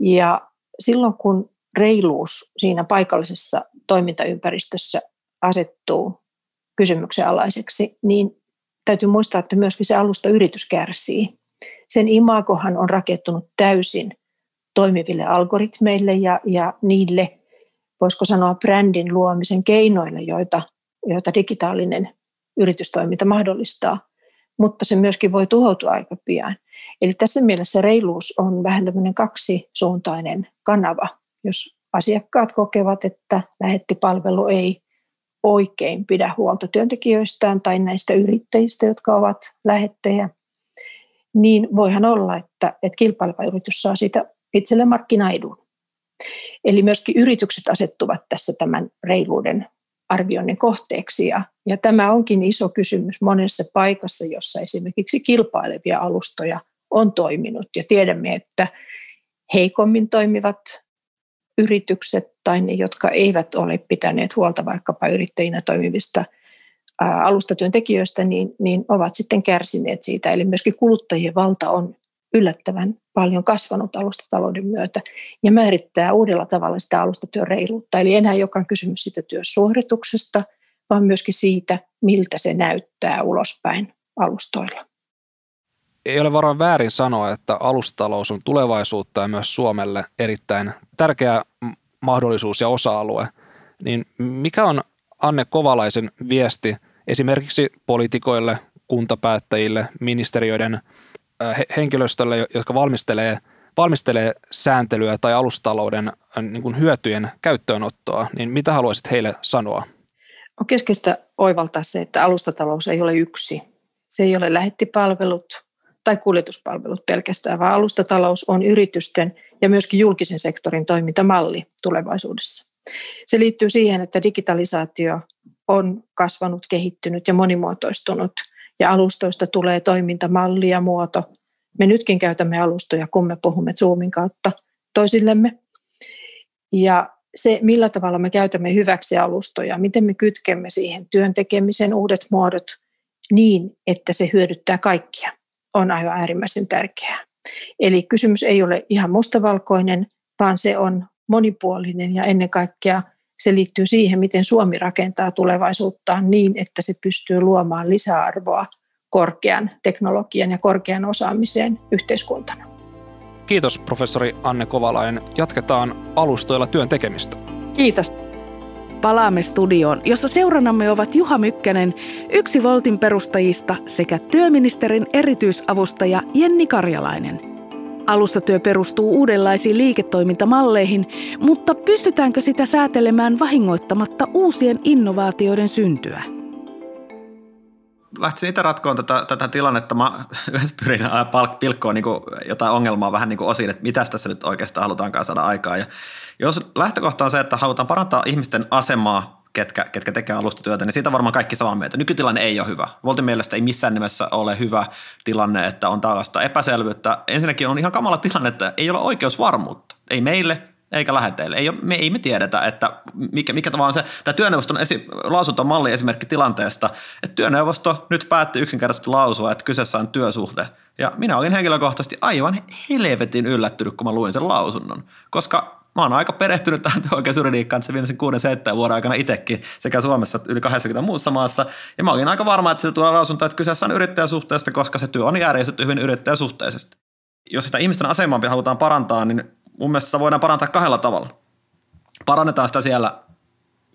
Ja silloin, kun reiluus siinä paikallisessa toimintaympäristössä asettuu kysymyksen alaiseksi, niin täytyy muistaa, että myöskin se alustayritys kärsii. Sen imagohan on rakentunut täysin toimiville algoritmeille ja, ja niille, voisiko sanoa, brändin luomisen keinoille, joita, joita digitaalinen yritystoiminta mahdollistaa, mutta se myöskin voi tuhoutua aika pian. Eli tässä mielessä reiluus on vähän tämmöinen kaksisuuntainen kanava. Jos asiakkaat kokevat, että lähettipalvelu ei oikein pidä huolta työntekijöistään tai näistä yrittäjistä, jotka ovat lähettejä, niin voihan olla, että, että kilpaileva yritys saa siitä itselle markkinaedun. Eli myöskin yritykset asettuvat tässä tämän reiluuden arvioinnin kohteeksi. Ja, ja tämä onkin iso kysymys monessa paikassa, jossa esimerkiksi kilpailevia alustoja on toiminut. Ja tiedämme, että heikommin toimivat yritykset tai ne, jotka eivät ole pitäneet huolta vaikkapa yrittäjinä toimivista ää, alustatyöntekijöistä, niin, niin ovat sitten kärsineet siitä. Eli myöskin kuluttajien valta on yllättävän paljon kasvanut alustatalouden myötä ja määrittää uudella tavalla sitä alustatyön reiluutta. Eli enää joka on kysymys siitä työsuorituksesta, vaan myöskin siitä, miltä se näyttää ulospäin alustoilla. Ei ole varmaan väärin sanoa, että alustatalous on tulevaisuutta ja myös Suomelle erittäin tärkeä mahdollisuus ja osa-alue. Niin mikä on Anne Kovalaisen viesti esimerkiksi poliitikoille, kuntapäättäjille, ministeriöiden henkilöstölle, jotka valmistelee, valmistelee sääntelyä tai alustatalouden niin kuin hyötyjen käyttöönottoa, niin mitä haluaisit heille sanoa? On keskeistä oivaltaa se, että alustatalous ei ole yksi. Se ei ole lähettipalvelut tai kuljetuspalvelut pelkästään, vaan alustatalous on yritysten ja myöskin julkisen sektorin toimintamalli tulevaisuudessa. Se liittyy siihen, että digitalisaatio on kasvanut, kehittynyt ja monimuotoistunut, ja alustoista tulee toimintamalli ja muoto. Me nytkin käytämme alustoja, kun me puhumme Zoomin kautta toisillemme. Ja se, millä tavalla me käytämme hyväksi alustoja, miten me kytkemme siihen työn tekemisen uudet muodot niin, että se hyödyttää kaikkia, on aivan äärimmäisen tärkeää. Eli kysymys ei ole ihan mustavalkoinen, vaan se on monipuolinen ja ennen kaikkea se liittyy siihen, miten Suomi rakentaa tulevaisuuttaan niin, että se pystyy luomaan lisäarvoa korkean teknologian ja korkean osaamiseen yhteiskuntana. Kiitos professori Anne Kovalainen. Jatketaan alustoilla työn tekemistä. Kiitos. Palaamme studioon, jossa seurannamme ovat Juha Mykkänen, yksi Woltin perustajista, sekä työministerin erityisavustaja Jenni Karjalainen. Alustatyö perustuu uudenlaisiin liiketoimintamalleihin, mutta pystytäänkö sitä säätelemään vahingoittamatta uusien innovaatioiden syntyä? Lähtisin itse ratkoon tätä, tätä tilannetta. Mä yhdessä pyrin pilkkoon niin kuin jotain ongelmaa vähän niin kuin osiin, että mitä tässä nyt oikeastaan halutaankaan saada aikaan. Ja jos lähtökohta on se, että halutaan parantaa ihmisten asemaa, ketkä, ketkä tekevät alustatyötä, niin siitä varmaan kaikki samaa mieltä. Nykytilanne ei ole hyvä. Woltin mielestä ei missään nimessä ole hyvä tilanne, että on tällaista epäselvyyttä. Ensinnäkin on ihan kamala tilanne, että ei ole oikeusvarmuutta. Ei meille eikä läheteille. Ei, me, ei me tiedetä, että mikä, mikä tavallaan se, tämä työneuvoston esi, lausuntomalli esimerkki tilanteesta, että työneuvosto nyt päätti yksinkertaisesti lausua, että kyseessä on työsuhde. Ja minä olin henkilökohtaisesti aivan helvetin yllättynyt, kun mä luin sen lausunnon, koska mä oon aika perehtynyt tähän oikeusjuridiikkaan se viimeisen kuuden seitsemän vuoden aikana itsekin sekä Suomessa että yli kahdeksankymmentä muussa maassa. Ja mä olin aika varma, että se tulee lausunto, että kyseessä on yrittäjäsuhteesta, koska se työ on järjestetty hyvin yrittäjäsuhteisesti. Jos sitä ihmisten asemaa halutaan parantaa, niin mun mielestä sitä voidaan parantaa kahdella tavalla. Parannetaan sitä siellä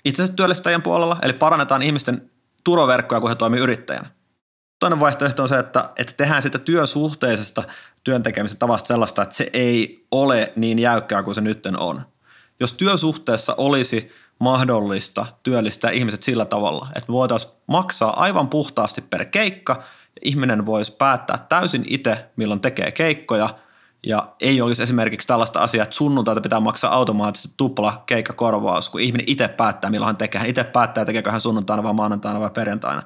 itsensä työllistäjien puolella, eli parannetaan ihmisten turvaverkkoja, kun he toimii yrittäjänä. Toinen vaihtoehto on se, että, että tehdään sitä työsuhteisesta työntekemisen tavasta sellaista, että se ei ole niin jäykkää kuin se nyt on. Jos työsuhteessa olisi mahdollista työllistää ihmiset sillä tavalla, että me voitaisiin maksaa aivan puhtaasti per keikka ja ihminen voisi päättää täysin itse, milloin tekee keikkoja ja ei olisi esimerkiksi tällaista asiaa, että sunnuntaita pitää maksaa automaattisesti tupla keikkakorvaus, kun ihminen itse päättää, milloin hän tekee. Hän itse päättää, tekeekö hän sunnuntaina vai maanantaina vai perjantaina.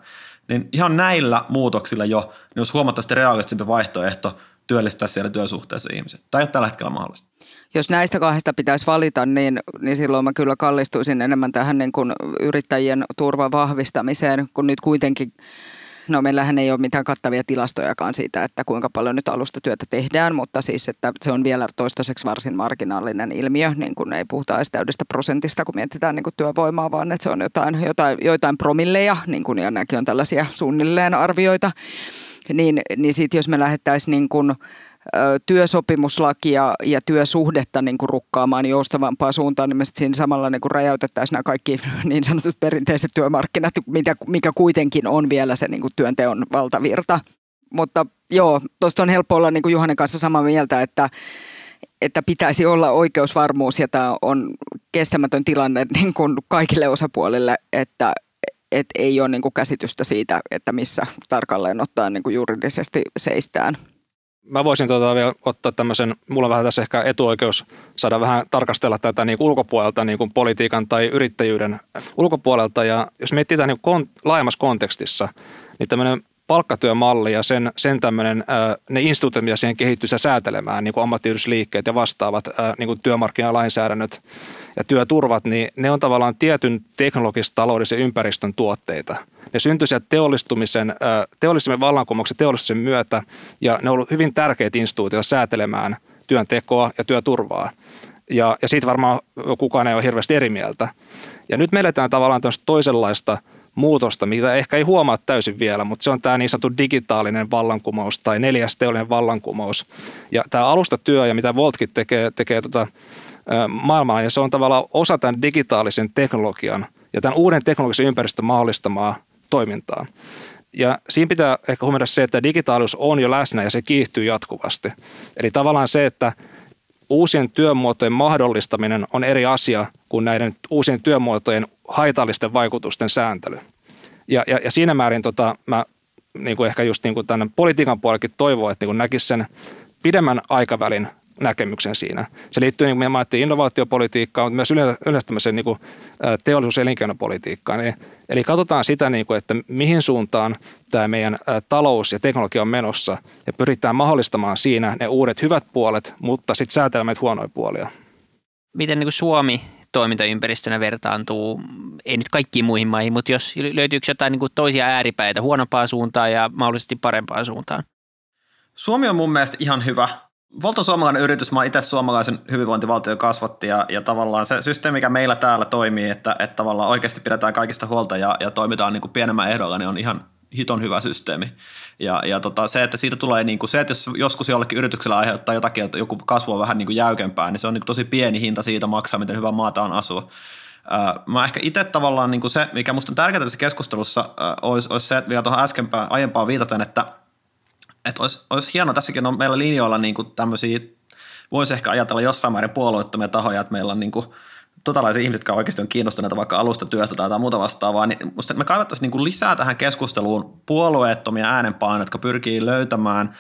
Niin ihan näillä muutoksilla jo, niin olisi huomattavasti realistisempi vaihtoehto työllistää siellä työsuhteessa ihmiset. Tämä ei ole tällä hetkellä mahdollista. Jos näistä kahdesta pitäisi valita, niin, niin silloin mä kyllä kallistuisin enemmän tähän niin kuin yrittäjien turvan vahvistamiseen, kun nyt kuitenkin, no meillähän ei ole mitään kattavia tilastojakaan siitä, että kuinka paljon nyt alustatyötä tehdään, mutta siis, että se on vielä toistaiseksi varsin marginaalinen ilmiö, niin kuin ei puhuta edes täydestä prosentista, kun mietitään niin kuin työvoimaa, vaan että se on jotain, jotain, jotain promilleja, niin kuin ja nämäkin on tällaisia suunnilleen arvioita. Niin, niin sitten jos me lähdettäisiin niin kun työsopimuslakia ja työsuhdetta niin kun rukkaamaan joustavampaa suuntaan, niin me sitten siinä samalla niin kun räjäytettäisiin nämä kaikki niin sanotut perinteiset työmarkkinat, mikä kuitenkin on vielä se niin kun työnteon valtavirta. Mutta joo, tuosta on helppo olla niin kun Juhanin kanssa samaa mieltä, että että pitäisi olla oikeusvarmuus ja tämä on kestämätön tilanne niin kun kaikille osapuolille, että et ei ole niinku käsitystä siitä, että missä tarkalleen ottaen niinku juridisesti seistään. Mä voisin tuota vielä ottaa tämmöisen, mulla on vähän tässä ehkä etuoikeus saada vähän tarkastella tätä niinku ulkopuolelta, niinku politiikan tai yrittäjyyden ulkopuolelta. Ja jos miettii tätä niinku kont- laajemmassa kontekstissa, niin tämmöinen palkkatyömalli ja sen, sen tämmöinen, ne instituutit, mitä siihen kehittyy säätelemään, niin kuin ammattiyhdysliikkeet ja vastaavat niin kuin työmarkkinalainsäädännöt ja työturvat, niin ne on tavallaan tietyn teknologis-taloudellisen ympäristön tuotteita. Ne syntyi sieltä teollistumisen, teollistumisen vallankumouksen teollistumisen myötä ja ne on ollut hyvin tärkeitä instituutioita säätelemään työntekoa ja työturvaa. Ja, ja siitä varmaan kukaan ei ole hirveästi eri mieltä. Ja nyt me eletään tavallaan toisenlaista muutosta, mitä ehkä ei huomaa täysin vielä, mutta se on tämä niin sanottu digitaalinen vallankumous tai neljäs teollinen vallankumous. Ja tämä alustatyö ja mitä Woltkin tekee, tekee tuota maailmaa, ja se on tavallaan osa tämän digitaalisen teknologian ja tämän uuden teknologisen ympäristön mahdollistamaa toimintaa. Ja siinä pitää ehkä huomioida se, että digitaalisuus on jo läsnä ja se kiihtyy jatkuvasti. Eli tavallaan se, että uusien työmuotojen mahdollistaminen on eri asia kuin näiden uusien työmuotojen haitallisten vaikutusten sääntely. Ja, ja, ja siinä määrin tota, mä niin kuin ehkä just niin kuin tämän politiikan puolellakin toivon, että niin kuin näkisi sen pidemmän aikavälin näkemyksen siinä. Se liittyy, niin kuin me ajattelin, innovaatiopolitiikkaan, mutta myös yleensä tämmöiseen niin kuin teollisuus- ja elinkeinopolitiikkaan. Eli, eli katsotaan sitä, niin kuin, että mihin suuntaan tämä meidän talous ja teknologia on menossa ja pyritään mahdollistamaan siinä ne uudet hyvät puolet, mutta sitten säätelemään huonoja puolia. Miten niin kuin Suomi toimintaympäristönä vertaantuu, ei nyt kaikkiin muihin maihin, mutta jos löytyykö jotain niin kuin toisia ääripäitä, huonompaa suuntaan ja mahdollisesti parempaan suuntaan? Suomi on mun mielestä ihan hyvä. Wolt on suomalainen yritys, mä oon itse suomalaisen hyvinvointivaltion kasvatti ja, ja tavallaan se systeemi, mikä meillä täällä toimii, että, että tavallaan oikeasti pidetään kaikista huolta ja, ja toimitaan niin kuin pienemmän ehdolla, niin on ihan hiton hyvä systeemi. Ja, ja tota, se, että siitä tulee niin kuin se, että jos joskus jollekin yrityksellä aiheuttaa jotakin, että joku kasvu on vähän niin kuin jäykempää, niin se on niin kuin tosi pieni hinta siitä maksaa, miten hyvä maata on asua. Mä ehkä itse tavallaan niin kuin se, mikä musta on tärkeää tässä keskustelussa, olisi, olisi se, että vielä tuohon äskempään aiempaan viitaten, että Että olisi, olisi hienoa, tässäkin on meillä linjoilla niin kuin tämmöisiä, voisi ehkä ajatella jossain määrin puolueettomia tahoja, että meillä on niin kuin totalaisia ihmisiä, jotka oikeasti on kiinnostuneita vaikka alustatyöstä tai jotain muuta vastaavaa, niin musta me kaivattaisiin niin kuin lisää tähän keskusteluun puolueettomia äänenpainoja, jotka pyrkii löytämään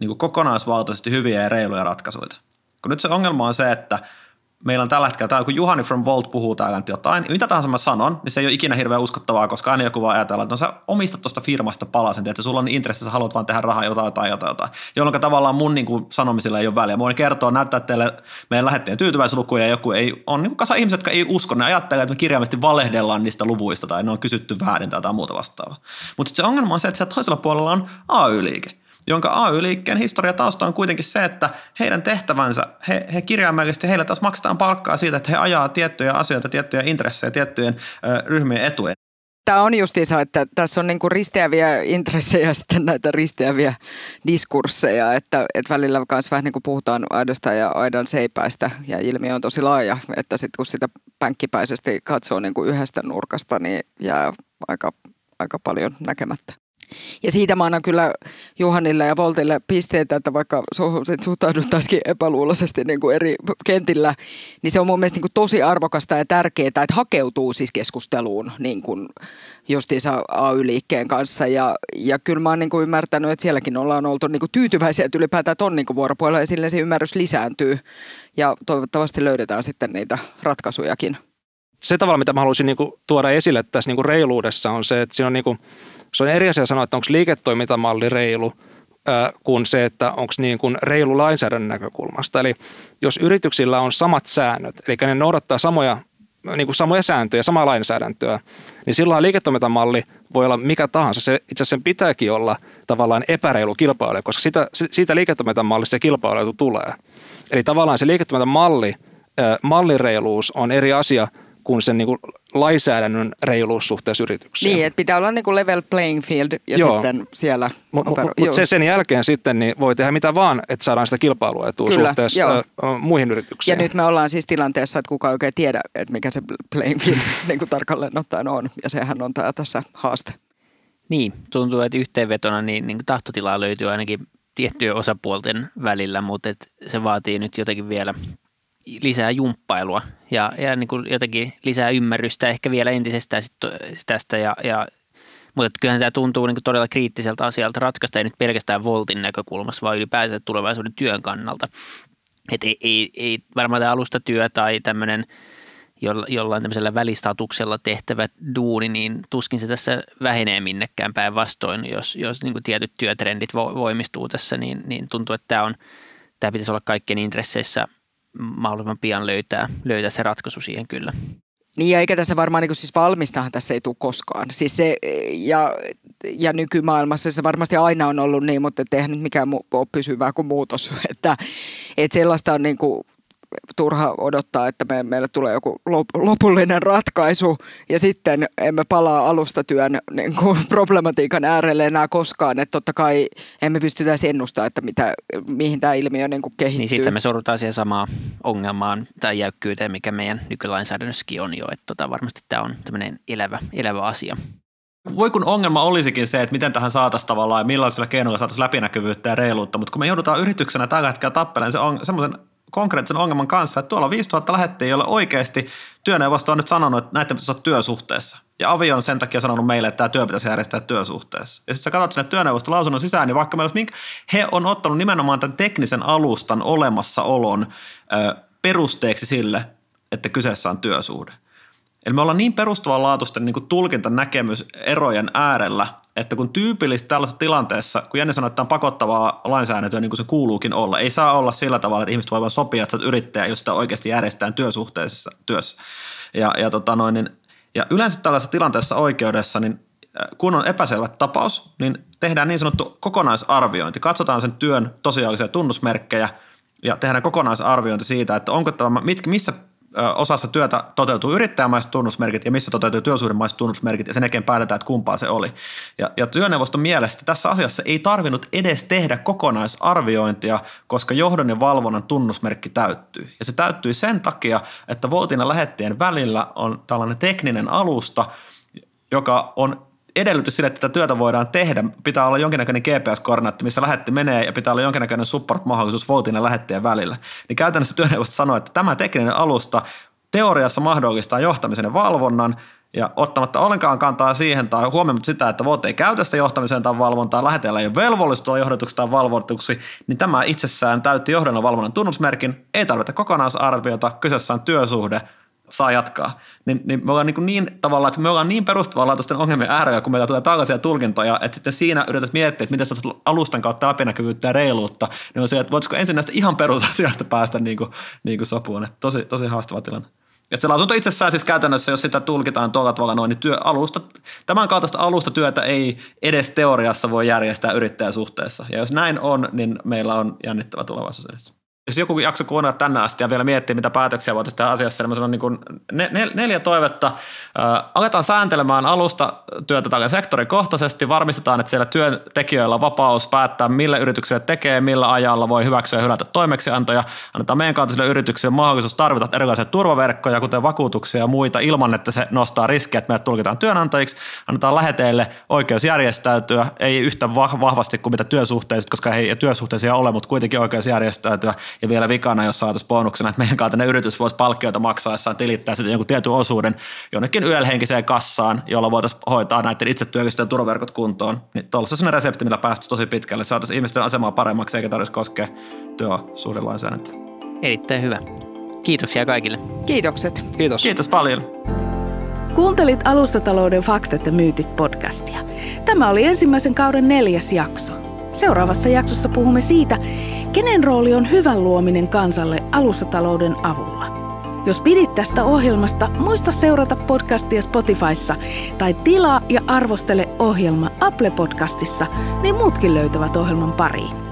niin kuin kokonaisvaltaisesti hyviä ja reiluja ratkaisuja. Kun nyt se ongelma on se, että meillä on tällä hetkellä, täällä kun Juhani from Wolt puhuu täällä nyt jotain, mitä tahansa mä sanon, niin se ei ole ikinä hirveän uskottavaa, koska aina joku vaan ajatella, että no sä omistat tuosta firmasta palasen, että sulla on intressi, sä haluat vaan tehdä rahaa jotain tai jotain, jotain, jolloin tavallaan mun niin kuin, sanomisilla ei ole väliä. Mä voin kertoa, näyttää teille meidän lähettäjien tyytyväislukuja ja joku ei on niin kuin kasa ihmiset, jotka ei usko, ne ajattelee, että me kirjaimisesti valehdellaan niistä luvuista tai ne on kysytty väärin tai jotain muuta vastaavaa. Mutta se ongelma on se, että siellä toisella puolella on A Y-liike. jonka A Y-liikkeen historiatausta on kuitenkin se, että heidän tehtävänsä, he, he kirjaimellisesti, heillä taas maksetaan palkkaa siitä, että he ajaa tiettyjä asioita, tiettyjä intressejä, tiettyjen ö, ryhmien etuja. Tämä on justiinsa, että tässä on niinku risteäviä intressejä ja sitten näitä risteäviä diskursseja, että, että välillä kanssa vähän niin kuin puhutaan aidasta ja aidan seipäistä ja ilmiö on tosi laaja, että sitten kun sitä pänkkipäisesti katsoo niinku yhdestä nurkasta, niin jää aika, aika paljon näkemättä. Ja siitä mä annan kyllä Juhanille ja Woltille pisteitä, että vaikka suhtauduttaisikin epäluuloisesti niin kuin eri kentillä, niin se on mun mielestä niin kuin tosi arvokasta ja tärkeää, että hakeutuu siis keskusteluun niin kuin justiinsa A Y-liikkeen kanssa. Ja, ja kyllä mä oon niin kuin ymmärtänyt, että sielläkin ollaan oltu niin kuin tyytyväisiä, että ylipäätään on niin kuin vuoropuolella ja silleen se ymmärrys lisääntyy. Ja toivottavasti löydetään sitten niitä ratkaisujakin. Se tavalla, mitä mä haluaisin niin kuin tuoda esille tässä niin kuin reiluudessa on se, että siinä on niin kuin se on eri asia sanoa, että onko liiketoimintamalli reilu kuin se, että onko niin kuin reilu lainsäädännön näkökulmasta. Eli jos yrityksillä on samat säännöt, eli ne noudattaa samoja, niin kuin samoja sääntöjä, samaa lainsäädäntöä, niin silloin liiketoimintamalli voi olla mikä tahansa. Se, itse asiassa sen pitääkin olla tavallaan epäreilu kilpailu, koska sitä, siitä liiketoimintamallista se kilpailu tulee. Eli tavallaan se liiketoimintamalli, mallireiluus on eri asia kuin sen niin kuin lainsäädännön reiluus suhteessa yrityksiin. Niin, että pitää olla niin kuin level playing field ja joo. Sitten siellä. Mutta opero- mut, mut se, sen jälkeen sitten niin voi tehdä mitä vaan, että saadaan sitä kilpailuetua kyllä, suhteessa ä, muihin yrityksiin. Ja nyt me ollaan siis tilanteessa, että kukaan oikein tiedä, että mikä se playing field niin kuin tarkalleen ottaen on. Ja sehän on tää tässä haaste. Niin, tuntuu, että yhteenvetona niin, niin tahtotilaa löytyy ainakin tiettyjen osapuolten välillä, mutta et se vaatii nyt jotenkin vielä lisää jumppailua ja, ja niin kuin jotenkin lisää ymmärrystä ehkä vielä entisestään tästä. Ja, ja, mutta kyllähän tämä tuntuu niin kuin todella kriittiseltä asialta ratkaista, ei nyt pelkästään Woltin näkökulmassa, vaan ylipäänsä tulevaisuuden työn kannalta. Et ei, ei, ei varmaan tämä alustatyö tai tämmöinen jollain tämmöisellä välistatuksella tehtävä duuni, niin tuskin se tässä vähenee minnekään päinvastoin. Jos, jos niin kuin tietyt työtrendit voimistuu tässä, niin, niin tuntuu, että tämä, on, tämä pitäisi olla kaikkien intresseissä mahdollisimman pian löytää, löytää se ratkaisu siihen kyllä. Niin ja eikä tässä varmaan, niin kuin siis valmistahan tässä ei tule koskaan. Siis se, ja, ja nykymaailmassa se varmasti aina on ollut niin, mutta eihän nyt mikään ole pysyvää kuin muutos. Että, että sellaista on niin kuin turha odottaa, että me, meillä tulee joku lopullinen ratkaisu ja sitten emme palaa alustatyön niin kuin problematiikan äärelle enää koskaan. Että totta kai emme pystytä ennustamaan, että mitä, mihin tämä ilmiö niin kuin kehittyy. Niin sitten me sorrutaan siihen samaan ongelmaan tai jäykkyyteen, mikä meidän nykylainsäädännössäkin on jo. Että tota, varmasti tämä on tämmöinen elävä, elävä asia. Voi kun ongelma olisikin se, että miten tähän saataisiin tavallaan ja millaisilla keinoilla saataisiin läpinäkyvyyttä ja reiluutta, mutta kun me joudutaan yrityksenä tällä hetkellä tappeleen se on semmoisen konkreettisen ongelman kanssa, että tuolla viisituhatta lähettiin, jolle oikeasti työneuvosto on nyt sanonut, että näitä pitäisi olla työsuhteessa. Ja Avi on sen takia sanonut meille, että tämä työ pitäisi järjestää työsuhteessa. Ja sitten sä katsot sinne työneuvoston lausunnon sisään, niin vaikka meillä olisi minkä, he on ottanut nimenomaan tämän teknisen alustan olemassaolon ö, perusteeksi sille, että kyseessä on työsuhde. Eli me ollaan niin perustavanlaatuisten niin kuin tulkintanäkemyserojen äärellä, että kun tyypillisesti tällaisessa tilanteessa, kun Jenni sanoi, että on pakottavaa lainsäädäntöä, niin kuin se kuuluukin olla, ei saa olla sillä tavalla, että ihmiset voi vain sopia, että sä oot yrittäjä, jos sitä oikeasti järjestetään työsuhteisessa työssä. Ja, ja, tota noin, niin, ja yleensä tällaisessa tilanteessa oikeudessa, niin kun on epäselvä tapaus, niin tehdään niin sanottu kokonaisarviointi. Katsotaan sen työn tosiasiallisia tunnusmerkkejä ja tehdään kokonaisarviointi siitä, että onko tämä, mitkä, missä osassa työtä toteutuu yrittäjämaiset tunnusmerkit ja missä toteutuu työsuhdemaiset tunnusmerkit ja sen jälkeen päätetään, että kumpaa se oli. Ja, ja työneuvoston mielestä tässä asiassa ei tarvinnut edes tehdä kokonaisarviointia, koska johdon ja valvonnan tunnusmerkki täyttyy. Ja se täyttyy sen takia, että Woltin ja lähettien välillä on tällainen tekninen alusta, joka on edellytys sille, että tätä työtä voidaan tehdä. Pitää olla jonkinnäköinen G P S-koordinaatti, missä lähetti menee ja pitää olla jonkinnäköinen support-mahdollisuus Woltin ja lähettien välillä. Niin käytännössä työneuvosto sanoo, että tämä tekninen alusta teoriassa mahdollistaa johtamisen ja valvonnan ja ottamatta ollenkaan kantaa siihen tai huomioimatta sitä, että Volt ei käytä sitä johtamiseen tai valvontaa, läheteellä ei ole velvollisuutta johdetuksi tai valvotuksi, niin tämä itsessään täytti johdon ja valvonnan tunnusmerkin, ei tarvita kokonaisarviota, kyseessä on työsuhde, saa jatkaa, niin, niin me ollaan niin, niin tavallaan, että me ollaan niin perustavanlaatuisten ongelmien äärellä, kun meillä tulee tällaisia tulkintoja, että sitten siinä yrität miettiä, että miten sä saat alustan kautta läpinäkyvyyttä ja reiluutta, niin on se, että voitaisiko ensin näistä ihan perusasioista päästä niin kuin, niin kuin sopuun, että tosi, tosi haastava tilanne. Et se lausunto itsessään siis käytännössä, jos sitä tulkitaan tuolla tavalla noin, niin työ, alusta, tämän kaltaista alustatyötä ei edes teoriassa voi järjestää yrittäjäsuhteessa. Ja jos näin on, niin meillä on jännittävä tulevaisuus edessä. Jos joku jakso kuunnella tänne asti ja vielä miettii, mitä päätöksiä voitaisiin tehdä asiassa, niin mä sanon niin kuin nel- neljä toivetta. Äh, aletaan sääntelemään alustatyötä tällä sektorikohtaisesti, varmistetaan, että siellä työntekijöillä on vapaus päättää, millä yritykselle tekee, millä ajalla voi hyväksyä ja hylätä toimeksiantoja. Annetaan meidän kaltaisille yrityksille mahdollisuus tarvita erilaisia turvaverkkoja, kuten vakuutuksia ja muita, ilman että se nostaa riskiä, että meidät tulkitaan työnantajiksi. Annetaan läheteille oikeus järjestäytyä, ei yhtä vahvasti kuin mitä työsuhteiset, koska ei työsuhteisia ole, mutta kuitenkin oikeus järjestäytyä. Ja vielä vikana, jos saataisiin bonuksena, että meidän kaltainen yritys voisi palkkioita maksaessaan tilittää sitten jonkun tietyn osuuden jonnekin yölhenkiseen kassaan, jolla voitaisiin hoitaa näiden itse työllistäjien turvaverkot kuntoon. Niin tuolla se sellainen resepti, millä päästäisiin tosi pitkälle. Saataisiin ihmisten asemaa paremmaksi, eikä tarvitsisi koskea työsuhdelainsäädäntöä. Erittäin hyvä. Kiitoksia kaikille. Kiitokset. Kiitos. Kiitos paljon. Kuuntelit Alustatalouden Faktat ja Myytit -podcastia. Tämä oli ensimmäisen kauden neljäs jakso. Seuraavassa jaksossa puhumme siitä, kenen rooli on hyvän luominen kansalle alustatalouden avulla. Jos pidit tästä ohjelmasta, muista seurata podcastia Spotifyssa tai tilaa ja arvostele ohjelma Apple Podcastissa, niin muutkin löytävät ohjelman pariin.